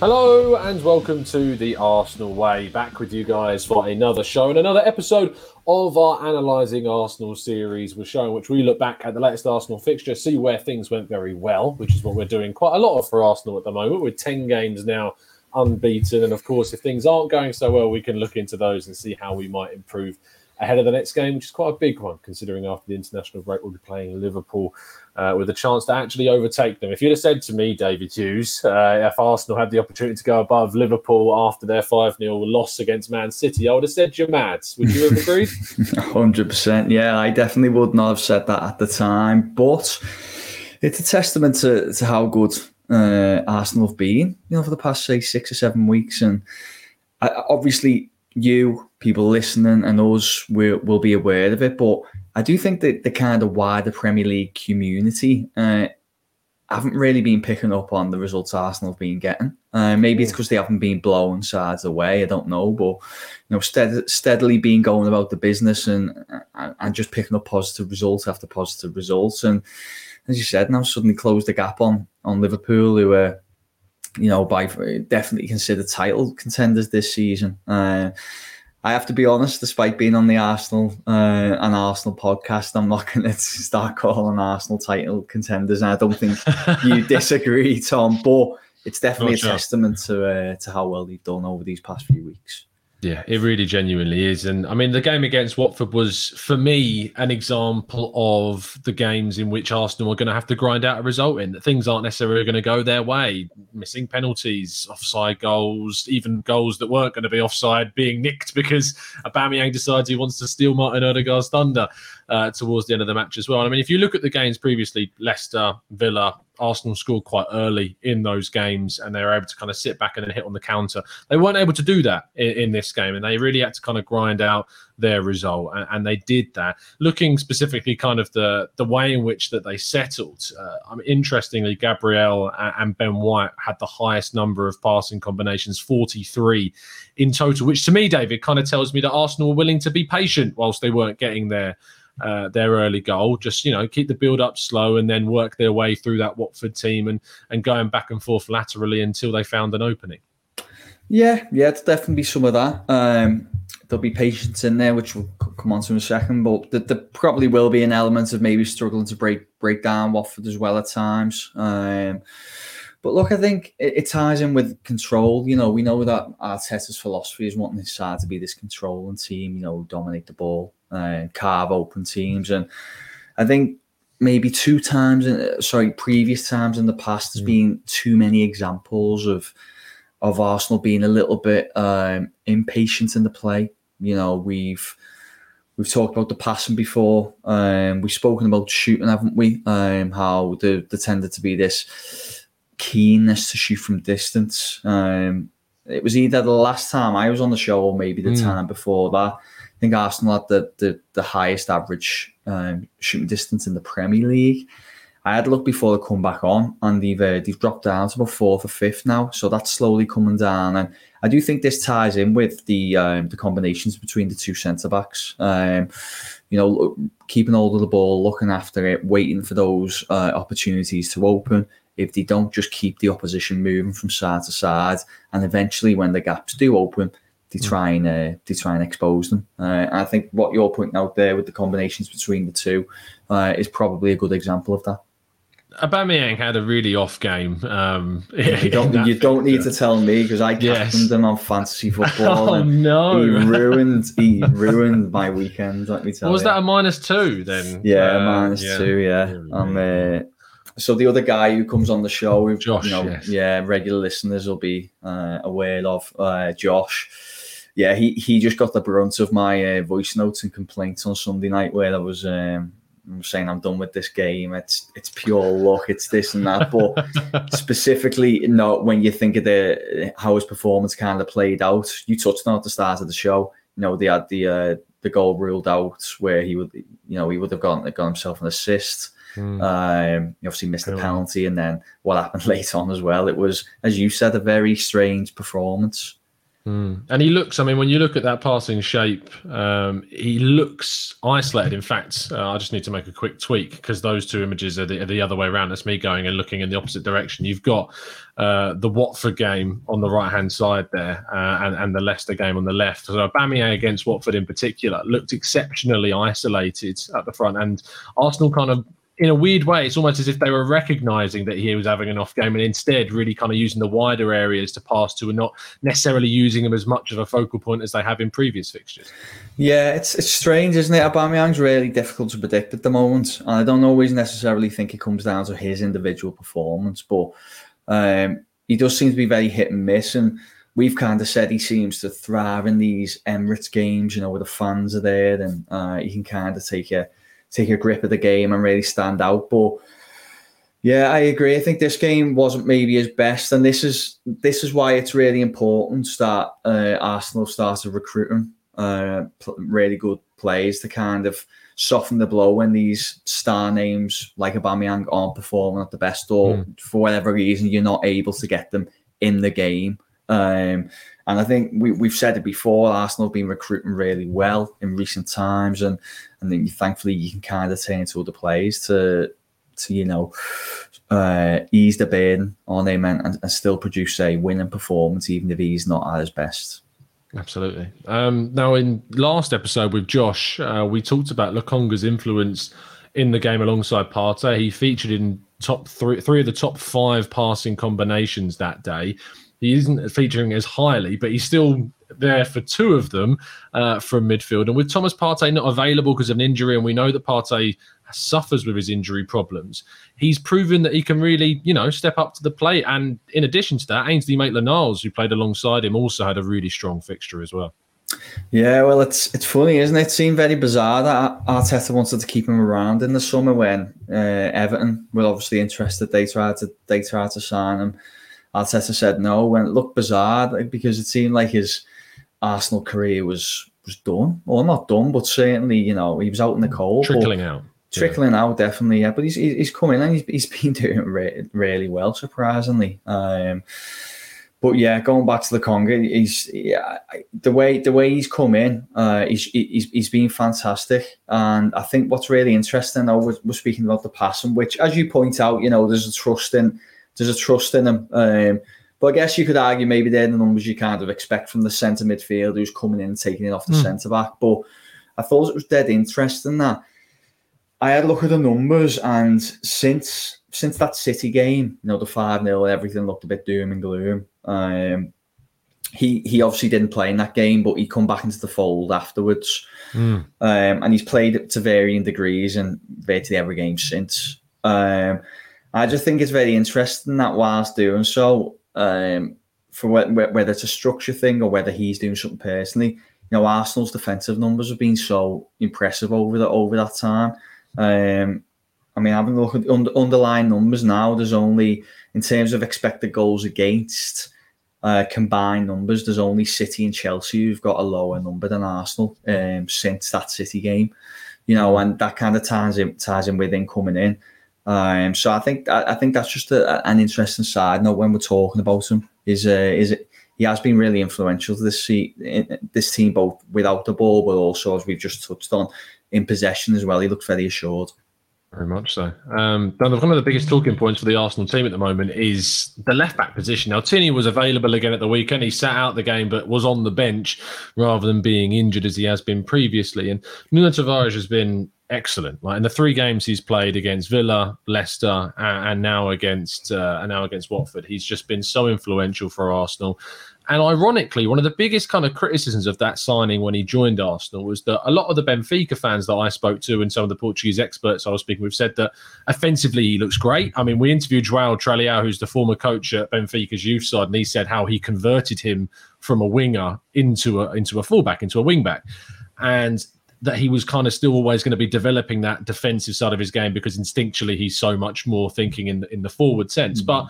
Hello and welcome to The Arsenal Way. Back with you guys for another show and another episode of our Analysing Arsenal series. We're showing which we look back at the latest Arsenal fixture, see where things went very well, which is what we're doing quite a lot of for Arsenal at the moment. We're 10 games now unbeaten. And of course, if things aren't going so well, we can look into those and see how we might improve ahead of the next game, which is quite a big one, considering after the international break, we'll be playing Liverpool with a chance to actually overtake them. If you'd have said to me, David Hughes, if Arsenal had the opportunity to go above Liverpool after their 5-0 loss against Man City, I would have said you're mad. Would you have agreed? 100%. Yeah, I definitely would not have said that at the time. But it's a testament to how good Arsenal have been, you know, for the past, say, 6 or 7 weeks. And obviously, you, people listening, and us will be aware of it, but I do think that the kind of wider Premier League community haven't really been picking up on the results Arsenal have been getting. Maybe it's because they haven't been blowing sides away, I don't know, but you know, steadily been going about the business and just picking up positive results after positive results. And as you said, now suddenly closed the gap on Liverpool, who were, you know, by definitely considered title contenders this season. I have to be honest, despite being on the Arsenal an Arsenal podcast, I'm not going to start calling Arsenal title contenders. And I don't think you disagree, Tom, but it's definitely a testament to how well they've done over these past few weeks. Yeah, it really genuinely is. And I mean, the game against Watford was, for me, an example of the games in which Arsenal are going to have to grind out a result in. That things aren't necessarily going to go their way. Missing penalties, offside goals, even goals that weren't going to be offside being nicked because Aubameyang decides he wants to steal Martin Odegaard's thunder towards the end of the match as well. And I mean, if you look at the games previously, Leicester, Villa, Arsenal scored quite early in those games and they were able to kind of sit back and then hit on the counter. They weren't able to do that in this game and they really had to kind of grind out their result, and they did that. Looking specifically kind of the way in which that they settled, interestingly, Gabriel and Ben White had the highest number of passing combinations, 43 in total, which to me, David, kind of tells me that Arsenal were willing to be patient whilst they weren't getting their early goal. Just, you know, keep the build up slow and then work their way through that Watford team and going back and forth laterally until they found an opening. Yeah, it's definitely some of that. There'll be patience in there, which we'll come on to in a second, but there probably will be an element of maybe struggling to break down Watford as well at times. But look, I think it ties in with control. You know, we know that Arteta's philosophy is wanting his side to be this controlling team, you know, dominate the ball, carve open teams. And I think maybe previous times in the past, there's been too many examples of Arsenal being a little bit impatient in the play. You know, we've talked about the passing before. We've spoken about shooting, haven't we? How there tended to be this keenness to shoot from distance. It was either the last time I was on the show or maybe the time before that. I think Arsenal had the highest average shooting distance in the Premier League. I had a look before they come back on, and they've dropped down to about 4th or 5th now, so that's slowly coming down. And I do think this ties in with the combinations between the two centre backs. You know, keeping hold of the ball, looking after it, waiting for those opportunities to open. If they don't, just keep the opposition moving from side to side, and eventually, when the gaps do open, they try and expose them. I think what you're pointing out there with the combinations between the two is probably a good example of that. Aubameyang had a really off game. You don't need to tell me because I captained him on fantasy football. Oh no! He ruined my weekend. Let me tell you. Was that a -2 then? Yeah, -2. Yeah. So the other guy who comes on the show, who, Josh, you know, regular listeners will be aware of, Josh. Yeah, he just got the brunt of my voice notes and complaints on Sunday night where I was. I'm saying I'm done with this game. It's pure luck. It's this and that. But specifically, you know, when you think of how his performance kind of played out, you touched on at the start of the show. You know, they had the goal ruled out where he would have got himself an assist. He obviously missed the penalty, and then what happened later on as well. It was, as you said, a very strange performance. And he looks, I mean, when you look at that passing shape, he looks isolated. In fact, I just need to make a quick tweak because those two images are the other way around. That's me going and looking in the opposite direction. You've got the Watford game on the right-hand side there and the Leicester game on the left. So Aubameyang against Watford in particular looked exceptionally isolated at the front. And Arsenal kind of, in a weird way, it's almost as if they were recognising that he was having an off game and instead really kind of using the wider areas to pass to and not necessarily using him as much of a focal point as they have in previous fixtures. Yeah, it's strange, isn't it? Aubameyang's really difficult to predict at the moment. And I don't always necessarily think it comes down to his individual performance, but he does seem to be very hit and miss. And we've kind of said he seems to thrive in these Emirates games, you know, where the fans are there and he can kind of take a grip of the game and really stand out. But yeah, I agree. I think this game wasn't maybe his best, and this is why it's really important that Arsenal started recruiting really good players to kind of soften the blow when these star names like Aubameyang aren't performing at the best, or for whatever reason you're not able to get them in the game. And I think we've said it before, Arsenal have been recruiting really well in recent times, and then thankfully you can kind of turn to other players to you know, ease the burden on them and still produce a winning performance even if he's not at his best. Absolutely. Now, in last episode with Josh, we talked about Lukonga's influence in the game alongside Partey. He featured in three of the top five passing combinations that day. He isn't featuring as highly, but he's still there for two of them from midfield. And with Thomas Partey not available because of an injury, and we know that Partey suffers with his injury problems, he's proven that he can really, you know, step up to the plate. And in addition to that, Ainsley Maitland-Niles, who played alongside him, also had a really strong fixture as well. Yeah, well, it's funny, isn't it? It seemed very bizarre that Arteta wanted to keep him around in the summer when Everton were obviously interested. They tried to sign him. Arteta said no when it looked bizarre because it seemed like his Arsenal career was done. Well, not done, but certainly, you know, he was out in the cold. Trickling out, definitely, yeah. But he's come in and he's been doing really well, surprisingly. But yeah, going back to Lukonga, the way he's come in, he's been fantastic. And I think what's really interesting, though, we're speaking about the passing, which, as you point out, you know, there's a trust in him. But I guess you could argue maybe they're the numbers you kind of expect from the centre midfield who's coming in and taking it off the centre-back. But I thought it was dead interesting that I had a look at the numbers, and since that City game, you know, the 5-0, everything looked a bit doom and gloom. He obviously didn't play in that game, but he come back into the fold afterwards. And he's played to varying degrees in virtually every game since. I just think it's very interesting that whilst doing so, for whether it's a structure thing or whether he's doing something personally, you know, Arsenal's defensive numbers have been so impressive over that time. I mean, having a look at the underlying numbers now, there's only, in terms of expected goals against combined numbers, there's only City and Chelsea who've got a lower number than Arsenal since that City game, you know, and that kind of ties in with him coming in. So I think that's just an interesting side note when we're talking about him. He has been really influential to this team, both without the ball, but also, as we've just touched on, in possession as well. He looks very assured. Very much so. Donovan, one of the biggest talking points for the Arsenal team at the moment is the left-back position. Now, Tierney was available again at the weekend. He sat out the game but was on the bench rather than being injured as he has been previously. And Nuno Tavares has been excellent. Like in the three games he's played against Villa, Leicester, and now against Watford, he's just been so influential for Arsenal. And ironically, one of the biggest kind of criticisms of that signing when he joined Arsenal was that a lot of the Benfica fans that I spoke to and some of the Portuguese experts I was speaking with said that offensively he looks great. I mean, we interviewed João Trelia, who's the former coach at Benfica's youth side, and he said how he converted him from a winger into a fullback, into a wingback, and that he was kind of still always going to be developing that defensive side of his game because instinctually he's so much more thinking in the forward sense. But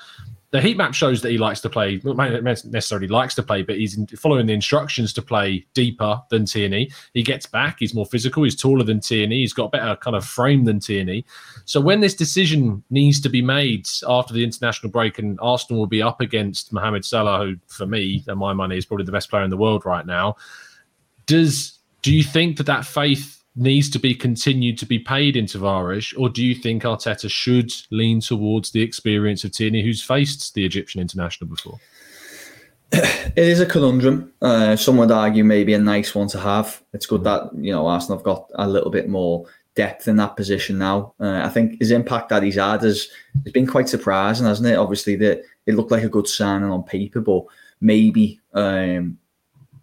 The heat map shows that he likes to play, not necessarily likes to play, but he's following the instructions to play deeper than Tierney. He gets back, he's more physical, he's taller than Tierney, he's got a better kind of frame than Tierney. So when this decision needs to be made after the international break, and Arsenal will be up against Mohamed Salah, who for me and my money is probably the best player in the world right now, do you think that that faith needs to be continued to be paid in Tavares, or do you think Arteta should lean towards the experience of Tierney, who's faced the Egyptian international before? It is a conundrum. Some would argue maybe a nice one to have. It's good that, you know, Arsenal have got a little bit more depth in that position now. I think his impact that he's had has been quite surprising, hasn't it? Obviously, it looked like a good signing on paper, but maybe...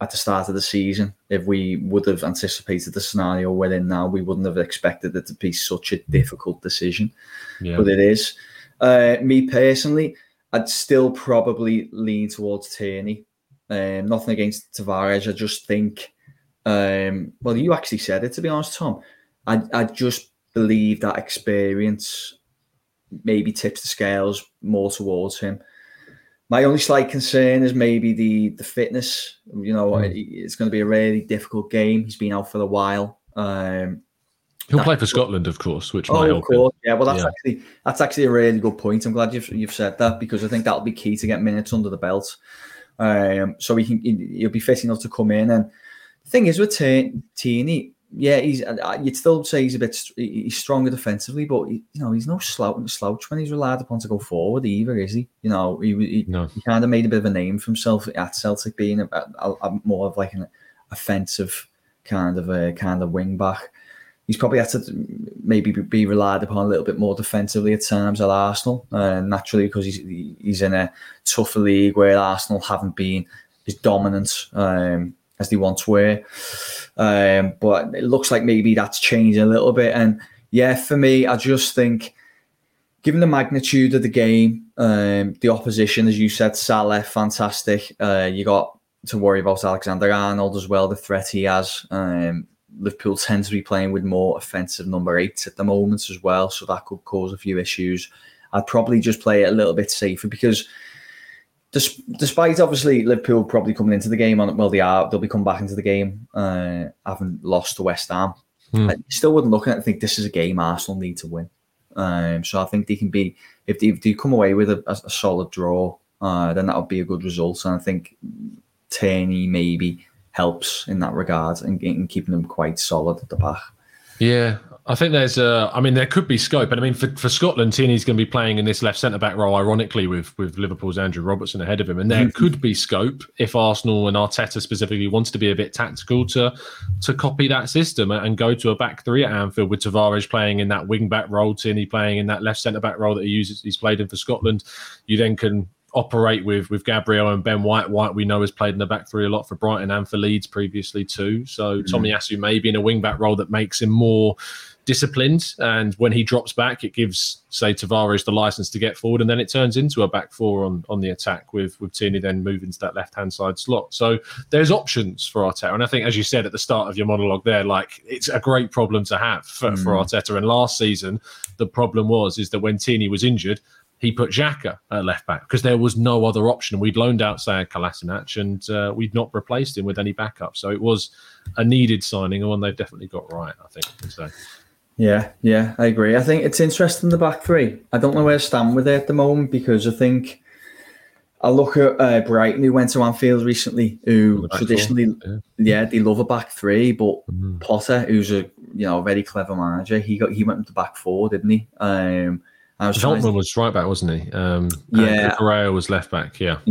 at the start of the season, if we would have anticipated the scenario we're in now, we wouldn't have expected it to be such a difficult decision. Yeah. But it is. Me personally, I'd still probably lean towards Tierney. Nothing against Tavares. I just think, well, you actually said it, to be honest, Tom. I just believe that experience maybe tips the scales more towards him. My only slight concern is maybe the fitness. You know, it's going to be a really difficult game. He's been out for a while. He'll play for Scotland, of course, which might help. Of course, yeah. Well, that's actually a really good point. I'm glad you've said that, because I think that'll be key to get minutes under the belt. So he'll be fit enough to come in. And the thing is with Tierney, yeah, you'd still say he's stronger defensively, but he's no slouch when he's relied upon to go forward either, is he? You know, he kind of made a bit of a name for himself at Celtic, being a more of like an offensive kind of wing back. He's probably had to maybe be relied upon a little bit more defensively at times at Arsenal, naturally, because he's in a tougher league where Arsenal haven't been as dominant as they once were. But it looks like maybe that's changing a little bit. And yeah, for me, I just think, given the magnitude of the game, the opposition, as you said, Salah, fantastic. You got to worry about Alexander Arnold as well, the threat he has. Liverpool tend to be playing with more offensive number 8s at the moment as well, so that could cause a few issues. I'd probably just play it a little bit safer, because despite obviously Liverpool probably coming into the game they'll be coming back into the game having lost to West Ham. I still wouldn't look at it and think this is a game Arsenal need to win. So I think they can be, if they come away with a solid draw, then that would be a good result. And I think Tierney maybe helps in that regard in keeping them quite solid at the back. Yeah, I think there could be scope. And I mean, for Scotland, Tierney's going to be playing in this left centre-back role, ironically, with Liverpool's Andrew Robertson ahead of him. And there could be scope, if Arsenal and Arteta specifically wants to be a bit tactical, to copy that system and go to a back three at Anfield, with Tavares playing in that wing-back role, Tierney playing in that left centre-back role that he's played in for Scotland. You then can operate with Gabriel and Ben White. White, we know, has played in the back three a lot for Brighton and for Leeds previously too. So Tomiyasu may be in a wing-back role that makes him more disciplined, and when he drops back, it gives, say, Tavares the license to get forward, and then it turns into a back four on the attack, with Tierney then moving to that left-hand side slot. So there's options for Arteta, and I think, as you said at the start of your monologue there, like, it's a great problem to have for Arteta. And last season, the problem was that when Tierney was injured, he put Xhaka at left back because there was no other option. We'd loaned out Sead Kolasinac, and we'd not replaced him with any backup. So it was a needed signing, and one they've definitely got right, I think I can say. Yeah, I agree. I think it's interesting, the back three. I don't know where I stand with it at the moment, because I think I look at Brighton, who went to Anfield recently, who traditionally, they love a back three, but Potter, who's a very clever manager, he went with the back four, didn't he? Cheltenham was right back, wasn't he? Correa was left back. Yeah.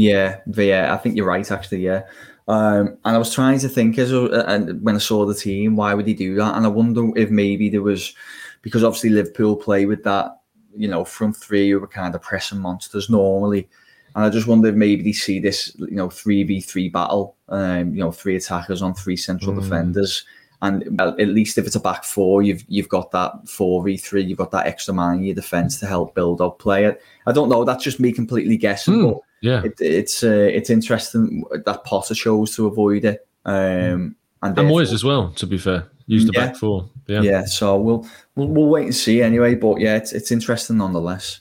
I think you're right, actually. Yeah. And I was trying to think when I saw the team, why would he do that? And I wonder if maybe there was, because obviously Liverpool play with that, front three who were kind of pressing monsters normally. And I just wonder if maybe they see this, 3v3 battle, three attackers on three central defenders. And at least if it's a back four, you've got that 4v3, you've got that extra man in your defence to help build up play. I don't know, that's just me completely guessing. But yeah, it's interesting that Potter chose to avoid it. And Moyes as well, to be fair, used the back four. Yeah, so we'll wait and see anyway. But yeah, it's interesting nonetheless.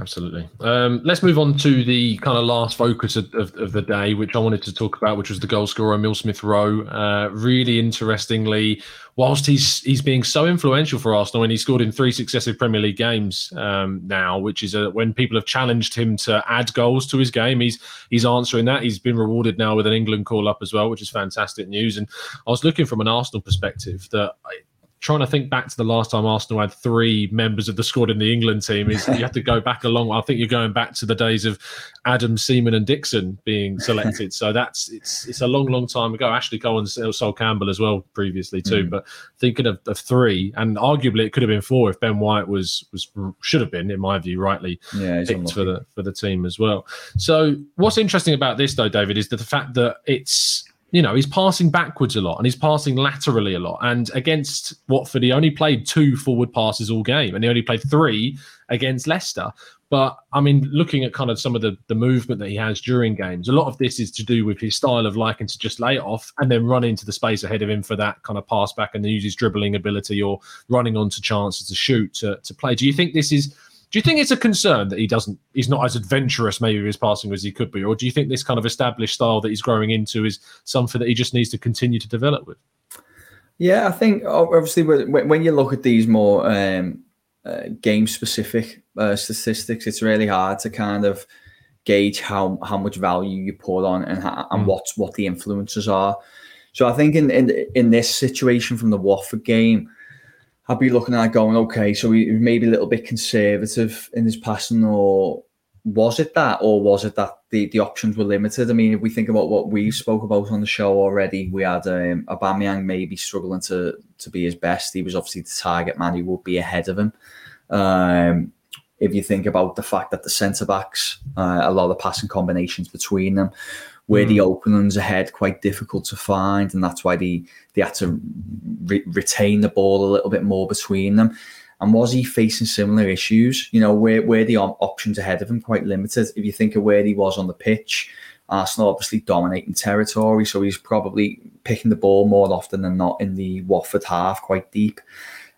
Absolutely. Let's move on to the kind of last focus of the day, which I wanted to talk about, which was the goal scorer, Emile Smith Rowe. Really interestingly, whilst he's being so influential for Arsenal, and he scored in 3 successive Premier League games now, which is when people have challenged him to add goals to his game, he's answering that. He's been rewarded now with an England call-up as well, which is fantastic news. And I was looking from an Arsenal perspective that... Trying to think back to the last time Arsenal had 3 members of the squad in the England team is you have to go back a long way. I think you're going back to the days of Adam, Seaman and Dixon being selected. So it's a long, long time ago. Ashley Cole and Sol Campbell as well previously too. But thinking of 3, and arguably it could have been 4 if Ben White should have been, in my view, rightly picked for the team as well. So what's interesting about this though, David, is that the fact that it's, you know, he's passing backwards a lot and he's passing laterally a lot. And against Watford, he only played 2 forward passes all game, and he only played 3 against Leicester. But, I mean, looking at kind of some of the movement that he has during games, a lot of this is to do with his style of liking to just lay it off and then run into the space ahead of him for that kind of pass back, and then use his dribbling ability or running onto chances to shoot to play. Do you think do you think it's a concern that he's not as adventurous maybe with his passing as he could be? Or do you think this kind of established style that he's growing into is something that he just needs to continue to develop with? Yeah, I think obviously when you look at these more game-specific statistics, it's really hard to kind of gauge how much value you put on and what the influences are. So I think in this situation from the Watford game, I'd be looking at going, okay, so he maybe a little bit conservative in his passing, or was it that? Or was it that the options were limited? I mean, if we think about what we spoke about on the show already, we had Aubameyang maybe struggling to be his best. He was obviously the target man who would be ahead of him. If you think about the fact that the centre-backs, a lot of passing combinations between them, where the openings ahead quite difficult to find, and that's why they had to retain the ball a little bit more between them. And was he facing similar issues? You know, where the options ahead of him quite limited. If you think of where he was on the pitch, Arsenal obviously dominating territory, so he's probably picking the ball more often than not in the Watford half, quite deep.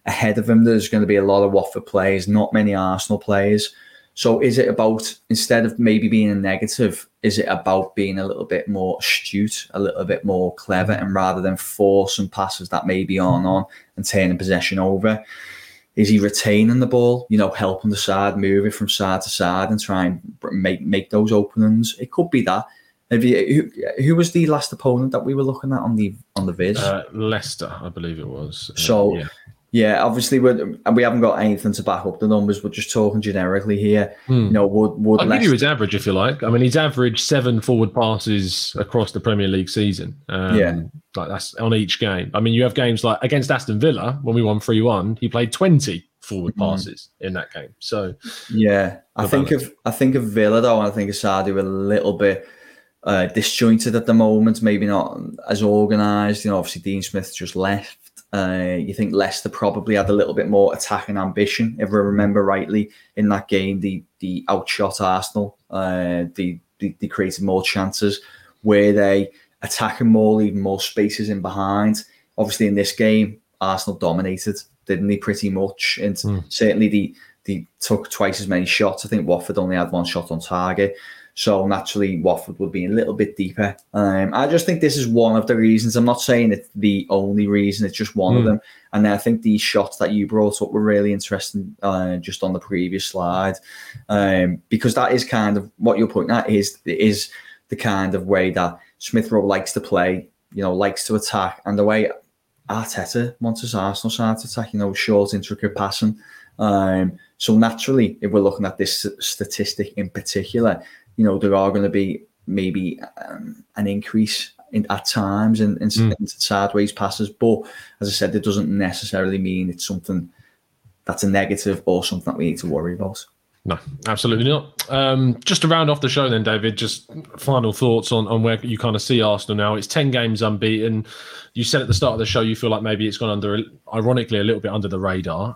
Ahead of him, there's going to be a lot of Watford players, not many Arsenal players. So is it about, instead of maybe being a negative, is it about being a little bit more astute, a little bit more clever, and rather than forcing passes that maybe aren't on and turning possession over, is he retaining the ball, you know, helping the side, move it from side to side and try and make those openings? It could be that. Who was the last opponent that we were looking at on the Viz? Leicester, I believe it was. Yeah, obviously, we haven't got anything to back up the numbers. We're just talking generically here. You know, would I'll give you his average if you like. I mean, he's averaged 7 forward passes across the Premier League season. Like that's on each game. I mean, you have games like against Aston Villa when we won 3-1. He played 20 forward passes in that game. So yeah, I think of Villa though, and I think of Sardi a little bit disjointed at the moment. Maybe not as organised. You know, obviously Dean Smith just left. You think Leicester probably had a little bit more attacking ambition, if I remember rightly. In that game, the outshot Arsenal, they created more chances. Were they attacking more, leaving more spaces in behind? Obviously, in this game, Arsenal dominated, didn't they? Pretty much, and certainly they took twice as many shots. I think Watford only had 1 shot on target. So naturally, Watford would be a little bit deeper. I just think this is one of the reasons. I'm not saying it's the only reason. It's just one of them. And then I think these shots that you brought up were really interesting just on the previous slide, because that is kind of what you're pointing at is the kind of way that Smith Rowe likes to play, you know, likes to attack. And the way Arteta wants his Arsenal side to attack, you know, short, intricate passing. So naturally, if we're looking at this statistic in particular, you know, there are going to be maybe an increase at times in sideways passes. But as I said, it doesn't necessarily mean it's something that's a negative or something that we need to worry about. No, absolutely not. Just to round off the show then, David, just final thoughts on where you kind of see Arsenal now. It's 10 games unbeaten. You said at the start of the show you feel like maybe it's gone under, ironically, a little bit under the radar.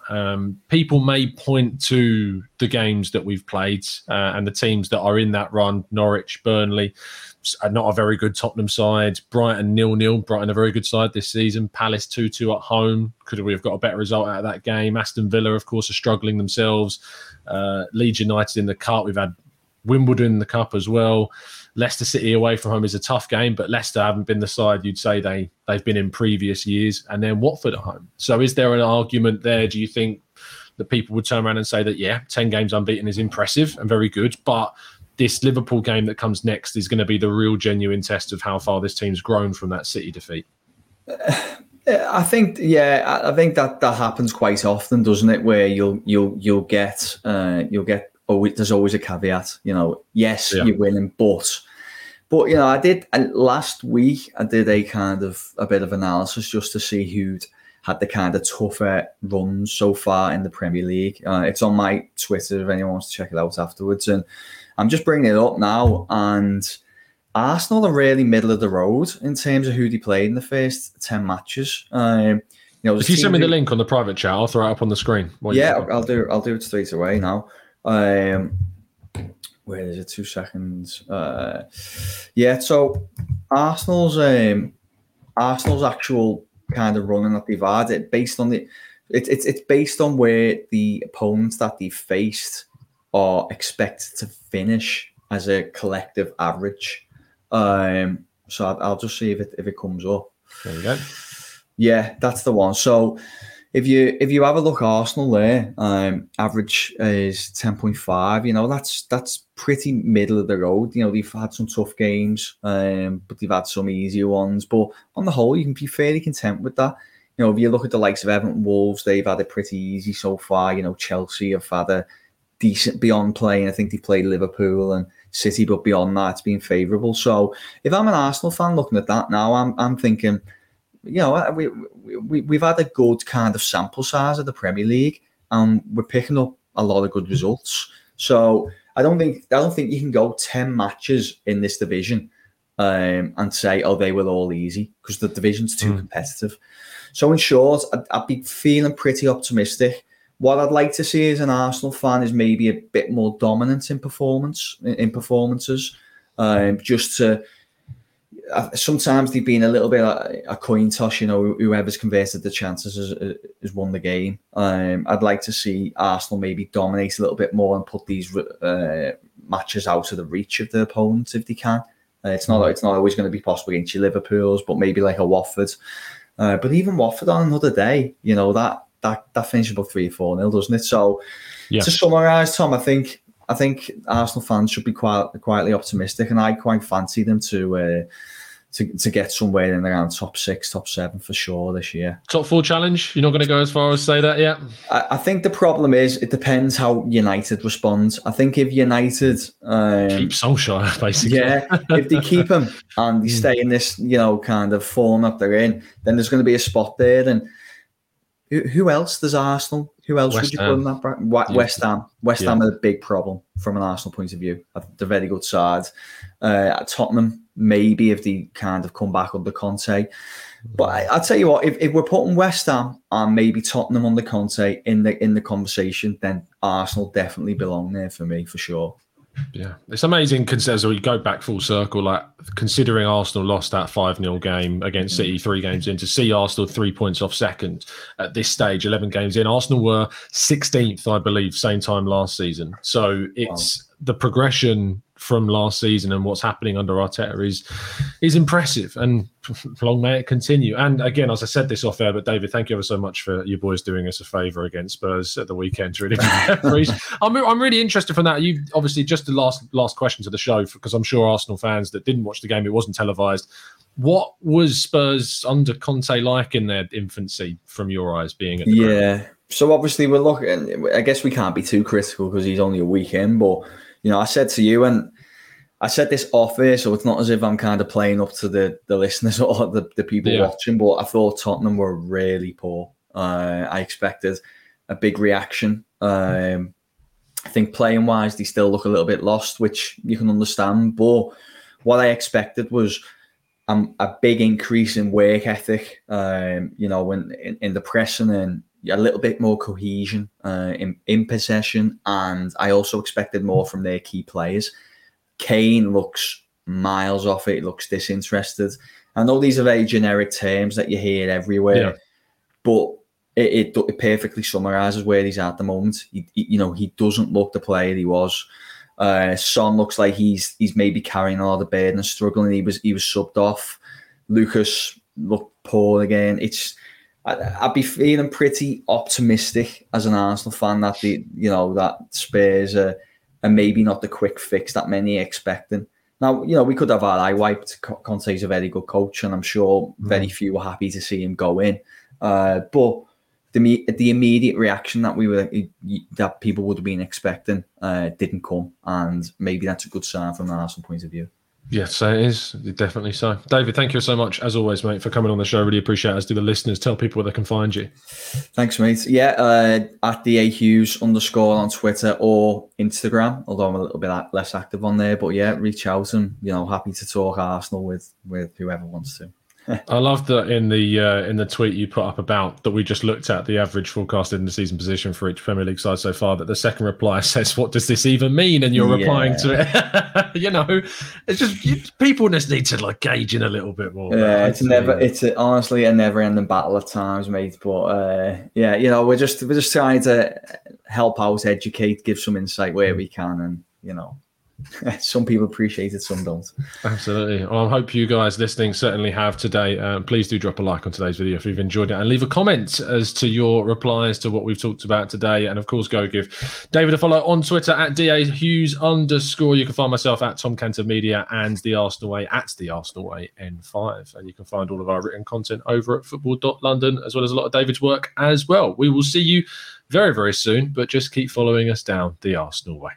People may point to the games that we've played and the teams that are in that run, Norwich, Burnley, are not a very good Tottenham side. Brighton 0-0. Brighton a very good side this season. Palace 2-2 at home. Could we have got a better result out of that game? Aston Villa, of course, are struggling themselves. Leeds United in the cup. We've had Wimbledon in the cup as well. Leicester City away from home is a tough game, but Leicester haven't been the side you'd say they've been in previous years. And then Watford at home. So is there an argument there, do you think, that people would turn around and say that, yeah, 10 games unbeaten is impressive and very good, but this Liverpool game that comes next is going to be the real genuine test of how far this team's grown from that City defeat? I think that happens quite often, doesn't it? Where you'll get. Oh, there's always a caveat, you know. Yes, yeah. You're winning, but you know, last week I did a kind of a bit of analysis just to see who'd had the kind of tougher runs so far in the Premier League. It's on my Twitter if anyone wants to check it out afterwards. And I'm just bringing it up now. And Arsenal are really middle of the road in terms of who they played in the first 10 matches. If you send me the link on the private chat, I'll throw it up on the screen. Yeah, I'll do it straight away now. Where is it? 2 seconds. So Arsenal's actual kind of running that they've had, it's based on where the opponents that they faced are expected to finish as a collective average. So I'll just see if it comes up. There you go. Yeah, that's the one. So if you have a look, Arsenal there, average is 10.5. You know, that's pretty middle of the road. You know, they've had some tough games, but they've had some easier ones. But on the whole, you can be fairly content with that. You know, if you look at the likes of Everton, Wolves, they've had it pretty easy so far. You know, Chelsea have had a decent beyond play, and I think they played Liverpool and City, but beyond that, it's been favourable. So if I'm an Arsenal fan looking at that now, I'm thinking, you know, we've had a good kind of sample size of the Premier League, and we're picking up a lot of good results. So I don't think you can go 10 matches in this division and say, oh, they were all easy, because the division's too competitive. So in short, I'd be feeling pretty optimistic. What I'd like to see as an Arsenal fan is maybe a bit more dominance in performances, just to. Sometimes they've been a little bit like a coin toss, you know, whoever's converted the chances has won the game. I'd like to see Arsenal maybe dominate a little bit more and put these matches out of the reach of the opponents if they can. It's not always going to be possible against your Liverpools, but maybe like a Watford. But even Watford on another day, you know, that finishes about 3-4-0, doesn't it? So yeah. To summarise, Tom, I think Arsenal fans should be quietly optimistic, and I quite fancy them to get somewhere in around top 6, top 7 for sure this year. Top 4 challenge? You're not going to go as far as say that yet? I think the problem is it depends how United responds. I think if United... keep Solskjaer, basically. Yeah, if they keep him and they stay in this, you know, kind of form that they're in, then there's going to be a spot there. And who else does Arsenal... Who else would you put in that bracket? West Ham. West Ham are a big problem from an Arsenal point of view. They're very good side. Tottenham, maybe, if they kind of come back under Conte. But I tell you what, if we're putting West Ham and maybe Tottenham under Conte in the conversation, then Arsenal definitely belong there for me, for sure. Yeah, it's amazing, Concezo, you go back full circle, like considering Arsenal lost that 5-0 game against City 3 games in, to see Arsenal 3 points off second at this stage, 11 games in. Arsenal were 16th, I believe, same time last season. So it's the progression from last season and what's happening under Arteta is impressive, and long may it continue. And again, as I said this off air, but David, thank you ever so much for your boys doing us a favour against Spurs at the weekend. Really, I'm really interested from that. You obviously, just the last question to the show, because I'm sure Arsenal fans that didn't watch the game, it wasn't televised. What was Spurs under Conte like in their infancy, from your eyes, being at the ground? So obviously we're looking. I guess we can't be too critical because he's only a week in, but. You know, I said to you, and I said this off air, so it's not as if I'm kind of playing up to the listeners or the people watching, but I thought Tottenham were really poor. I expected a big reaction. I think playing-wise, they still look a little bit lost, which you can understand. But what I expected was a big increase in work ethic, you know, in the pressing and a little bit more cohesion in possession, and I also expected more from their key players. Kane looks miles off it. It looks disinterested. I know these are very generic terms that you hear everywhere, but it perfectly summarises where he's at the moment. He doesn't look the player he was. Son looks like he's maybe carrying all the burden and struggling. He was subbed off. Lucas looked poor again. I'd be feeling pretty optimistic as an Arsenal fan that that Spurs are maybe not the quick fix that many are expecting. Now, we could have our eye wiped. Conte's a very good coach, and I'm sure very few were happy to see him go in. But the immediate reaction that people would have been expecting didn't come, and maybe that's a good sign from an Arsenal point of view. Yes, it is. Definitely so. David, thank you so much, as always, mate, for coming on the show. Really appreciate it, as do the listeners. Tell people where they can find you. Thanks, mate. At @DAHughes_ on Twitter or Instagram, although I'm a little bit less active on there. But reach out and, happy to talk Arsenal with whoever wants to. I love that in the tweet you put up about that we just looked at the average forecasted in the season position for each Premier League side so far, that the second reply says, "What does this even mean?" And you're replying to it. It's just people just need to gauge in a little bit more. Yeah, it's honestly a never-ending battle at times, mate. But we're just trying to help out, educate, give some insight where we can, and some people appreciate it, some don't. Absolutely. Well, I hope you guys listening certainly have today. Please do drop a like on today's video if you've enjoyed it, and leave a comment as to your replies to what we've talked about today. And of course, go give David a follow on Twitter at @DAHughes_. You can find myself at Tom Cantor Media and The Arsenal Way at The Arsenal Way N5. And you can find all of our written content over at football.london, as well as a lot of David's work as well. We will see you very, very soon, but just keep following us down The Arsenal Way.